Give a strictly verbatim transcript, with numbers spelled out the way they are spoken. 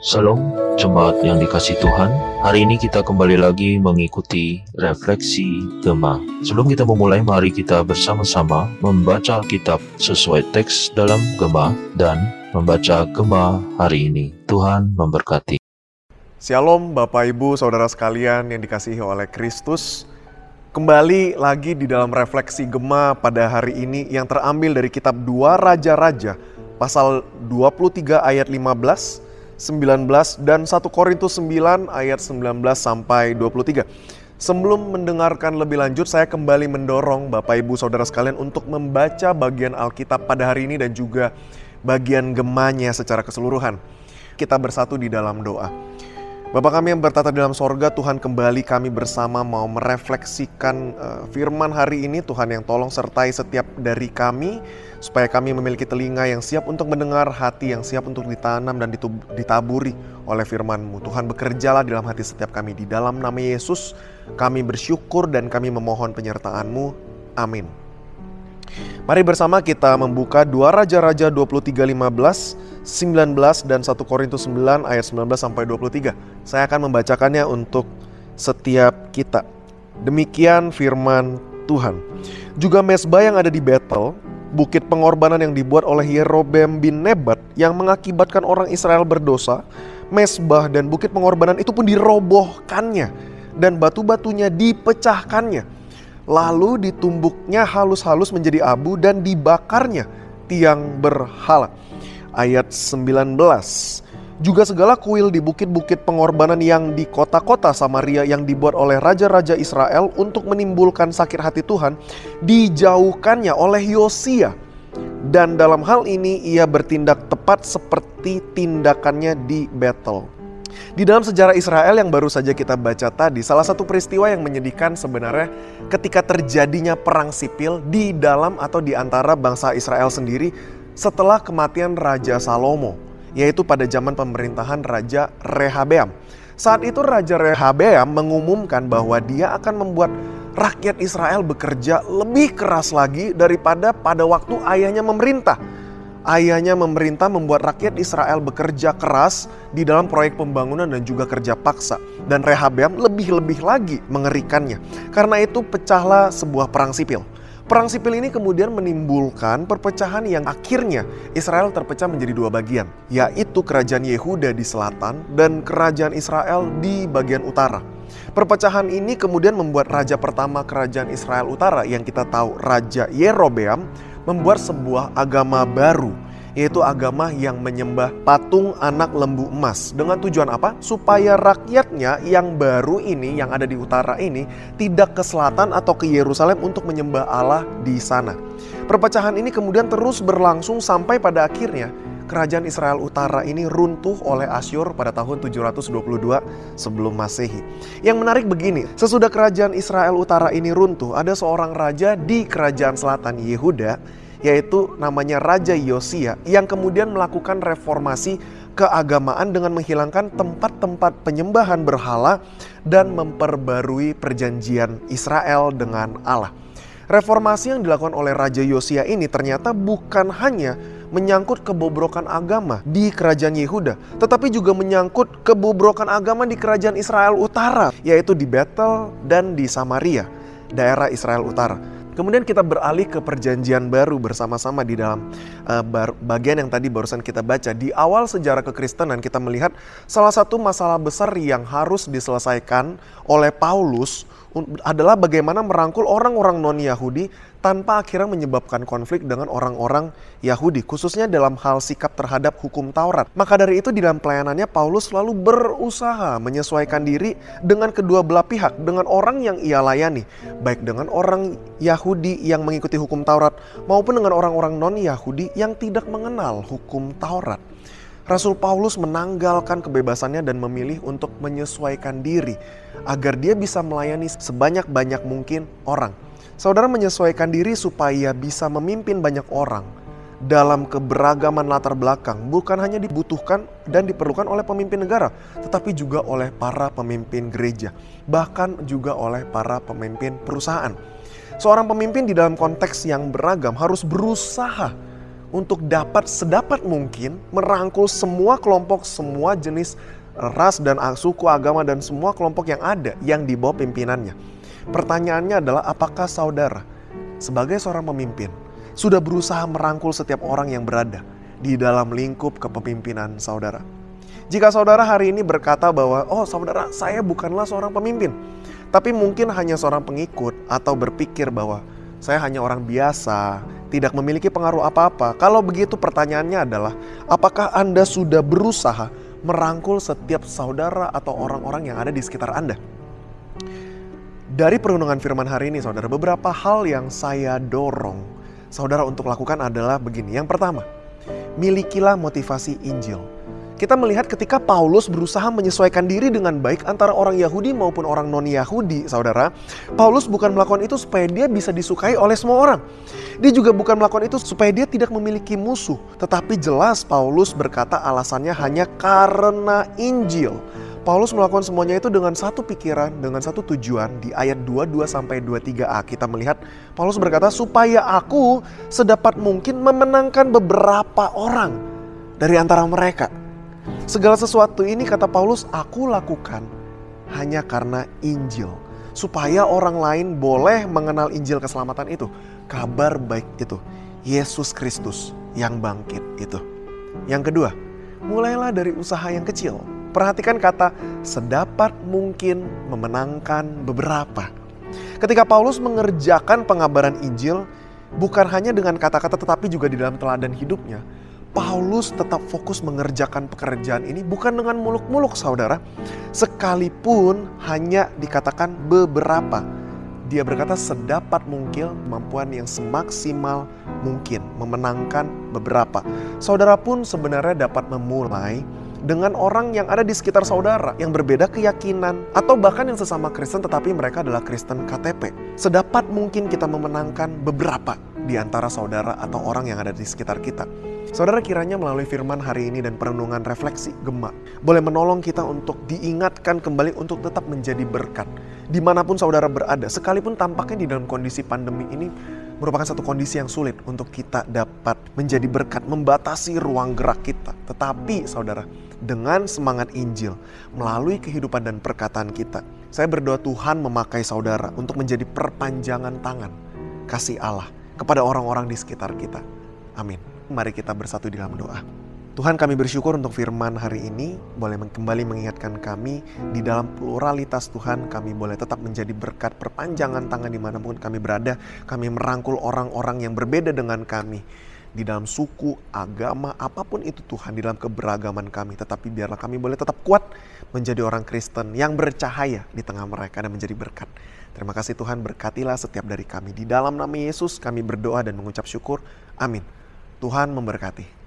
Shalom, jemaat yang dikasih Tuhan. Hari ini kita kembali lagi mengikuti refleksi GeMA. Sebelum kita memulai, mari kita bersama-sama membaca Alkitab sesuai teks dalam GeMA dan membaca GeMA hari ini. Tuhan memberkati. Shalom Bapak Ibu Saudara sekalian yang dikasihi oleh Kristus. Kembali lagi di dalam refleksi GeMA pada hari ini yang terambil dari kitab dua Raja-raja pasal dua puluh tiga ayat lima belas, sembilan belas, dan satu Korintus sembilan ayat sembilan belas sampai dua puluh tiga. Sebelum mendengarkan lebih lanjut, saya kembali mendorong Bapak Ibu Saudara sekalian untuk membaca bagian Alkitab pada hari ini dan juga bagian gemanya secara keseluruhan. Kita bersatu di dalam doa. Bapa kami yang bertata di dalam sorga, Tuhan, kembali kami bersama mau merefleksikan uh, firman hari ini. Tuhan yang tolong sertai setiap dari kami, supaya kami memiliki telinga yang siap untuk mendengar, hati yang siap untuk ditanam dan ditaburi oleh firman-Mu. Tuhan, bekerjalah di dalam hati setiap kami. Di dalam nama Yesus kami bersyukur dan kami memohon penyertaan-Mu. Amin. Mari bersama kita membuka dua Raja-raja dua puluh tiga, lima belas, sembilan belas, dan satu Korintus sembilan ayat sembilan belas sampai dua puluh tiga. Saya akan membacakannya untuk setiap kita. Demikian firman Tuhan. Juga mezbah yang ada di Betel, bukit pengorbanan yang dibuat oleh Yerobeam bin Nebat yang mengakibatkan orang Israel berdosa, mezbah dan bukit pengorbanan itu pun dirobohkannya dan batu-batunya dipecahkannya. Lalu ditumbuknya halus-halus menjadi abu dan dibakarnya tiang berhala. Ayat sembilan belas. Juga segala kuil di bukit-bukit pengorbanan yang di kota-kota Samaria yang dibuat oleh raja-raja Israel untuk menimbulkan sakit hati Tuhan, dijauhkannya oleh Yosia. Dan dalam hal ini ia bertindak tepat seperti tindakannya di Betel. Di dalam sejarah Israel yang baru saja kita baca tadi, salah satu peristiwa yang menyedihkan sebenarnya ketika terjadinya perang sipil di dalam atau di antara bangsa Israel sendiri setelah kematian Raja Salomo, yaitu pada zaman pemerintahan Raja Rehabeam. Saat itu Raja Rehabeam mengumumkan bahwa dia akan membuat rakyat Israel bekerja lebih keras lagi daripada pada waktu ayahnya memerintah. Ayahnya memerintah membuat rakyat Israel bekerja keras di dalam proyek pembangunan dan juga kerja paksa. Dan Rehabeam lebih-lebih lagi mengerikannya. Karena itu pecahlah sebuah perang sipil. Perang sipil ini kemudian menimbulkan perpecahan yang akhirnya Israel terpecah menjadi dua bagian, yaitu kerajaan Yehuda di selatan dan kerajaan Israel di bagian utara. Perpecahan ini kemudian membuat raja pertama kerajaan Israel Utara yang kita tahu, Raja Yerobeam, membuat sebuah agama baru, yaitu agama yang menyembah patung anak lembu emas. Dengan tujuan apa? Supaya rakyatnya yang baru ini, yang ada di utara ini, tidak ke selatan atau ke Yerusalem untuk menyembah Allah di sana. Perpecahan ini kemudian terus berlangsung sampai pada akhirnya kerajaan Israel Utara ini runtuh oleh Asyur pada tahun tujuh ratus dua puluh dua sebelum Masehi. Yang menarik begini, sesudah kerajaan Israel Utara ini runtuh, ada seorang raja di kerajaan selatan Yehuda, yaitu namanya Raja Yosia, yang kemudian melakukan reformasi keagamaan dengan menghilangkan tempat-tempat penyembahan berhala dan memperbarui perjanjian Israel dengan Allah. Reformasi yang dilakukan oleh Raja Yosia ini ternyata bukan hanya menyangkut kebobrokan agama di kerajaan Yehuda, tetapi juga menyangkut kebobrokan agama di kerajaan Israel Utara, yaitu di Betel dan di Samaria, daerah Israel Utara. Kemudian kita beralih ke perjanjian baru bersama-sama di dalam uh, bagian yang tadi barusan kita baca. Di awal sejarah kekristenan kita melihat salah satu masalah besar yang harus diselesaikan oleh Paulus adalah bagaimana merangkul orang-orang non-Yahudi tanpa akhirnya menyebabkan konflik dengan orang-orang Yahudi, khususnya dalam hal sikap terhadap hukum Taurat. Maka dari itu di dalam pelayanannya Paulus selalu berusaha menyesuaikan diri dengan kedua belah pihak, dengan orang yang ia layani, baik dengan orang Yahudi yang mengikuti hukum Taurat maupun dengan orang-orang non-Yahudi yang tidak mengenal hukum Taurat. Rasul Paulus menanggalkan kebebasannya dan memilih untuk menyesuaikan diri agar dia bisa melayani sebanyak-banyak mungkin orang. Saudara menyesuaikan diri supaya bisa memimpin banyak orang dalam keberagaman latar belakang, bukan hanya dibutuhkan dan diperlukan oleh pemimpin negara, tetapi juga oleh para pemimpin gereja, bahkan juga oleh para pemimpin perusahaan. Seorang pemimpin di dalam konteks yang beragam harus berusaha untuk dapat sedapat mungkin merangkul semua kelompok, semua jenis ras dan suku, agama, dan semua kelompok yang ada yang di bawah pimpinannya. Pertanyaannya adalah, apakah saudara sebagai seorang pemimpin sudah berusaha merangkul setiap orang yang berada di dalam lingkup kepemimpinan saudara? Jika saudara hari ini berkata bahwa, oh saudara, saya bukanlah seorang pemimpin, tapi mungkin hanya seorang pengikut, atau berpikir bahwa saya hanya orang biasa, tidak memiliki pengaruh apa-apa. Kalau begitu pertanyaannya adalah, apakah Anda sudah berusaha merangkul setiap saudara atau orang-orang yang ada di sekitar Anda? Dari perundungan firman hari ini saudara, beberapa hal yang saya dorong saudara untuk lakukan adalah begini. Yang pertama, milikilah motivasi Injil. Kita melihat ketika Paulus berusaha menyesuaikan diri dengan baik antara orang Yahudi maupun orang non-Yahudi saudara, Paulus bukan melakukan itu supaya dia bisa disukai oleh semua orang. Dia juga bukan melakukan itu supaya dia tidak memiliki musuh. Tetapi jelas Paulus berkata alasannya hanya karena Injil. Paulus melakukan semuanya itu dengan satu pikiran, dengan satu tujuan. Di ayat dua puluh dua sampai dua puluh tiga a kita melihat Paulus berkata, supaya aku sedapat mungkin memenangkan beberapa orang dari antara mereka. Segala sesuatu ini, kata Paulus, aku lakukan hanya karena Injil, supaya orang lain boleh mengenal Injil keselamatan itu, kabar baik itu, Yesus Kristus yang bangkit itu. Yang kedua, mulailah dari usaha yang kecil. Perhatikan kata sedapat mungkin memenangkan beberapa. Ketika Paulus mengerjakan pengabaran Injil, bukan hanya dengan kata-kata tetapi juga di dalam teladan hidupnya, Paulus tetap fokus mengerjakan pekerjaan ini bukan dengan muluk-muluk saudara, sekalipun hanya dikatakan beberapa. Dia berkata sedapat mungkin, kemampuan yang semaksimal mungkin memenangkan beberapa. Saudara pun sebenarnya dapat memulai dengan orang yang ada di sekitar saudara yang berbeda keyakinan, atau bahkan yang sesama Kristen tetapi mereka adalah Kristen K T P. Sedapat mungkin kita memenangkan beberapa di antara saudara atau orang yang ada di sekitar kita. Saudara, kiranya melalui firman hari ini dan perenungan refleksi GeMA boleh menolong kita untuk diingatkan kembali untuk tetap menjadi berkat dimanapun saudara berada, sekalipun tampaknya di dalam kondisi pandemi ini merupakan satu kondisi yang sulit untuk kita dapat menjadi berkat, membatasi ruang gerak kita. Tetapi saudara, dengan semangat Injil, melalui kehidupan dan perkataan kita, saya berdoa Tuhan memakai saudara untuk menjadi perpanjangan tangan kasih Allah kepada orang-orang di sekitar kita. Amin. Mari kita bersatu di dalam doa. Tuhan, kami bersyukur untuk firman hari ini boleh kembali mengingatkan kami di dalam pluralitas Tuhan. Kami boleh tetap menjadi berkat, perpanjangan tangan dimanapun kami berada. Kami merangkul orang-orang yang berbeda dengan kami di dalam suku, agama, apapun itu Tuhan, di dalam keberagaman kami. Tetapi biarlah kami boleh tetap kuat menjadi orang Kristen yang bercahaya di tengah mereka dan menjadi berkat. Terima kasih Tuhan, berkatilah setiap dari kami. Di dalam nama Yesus kami berdoa dan mengucap syukur. Amin. Tuhan memberkati.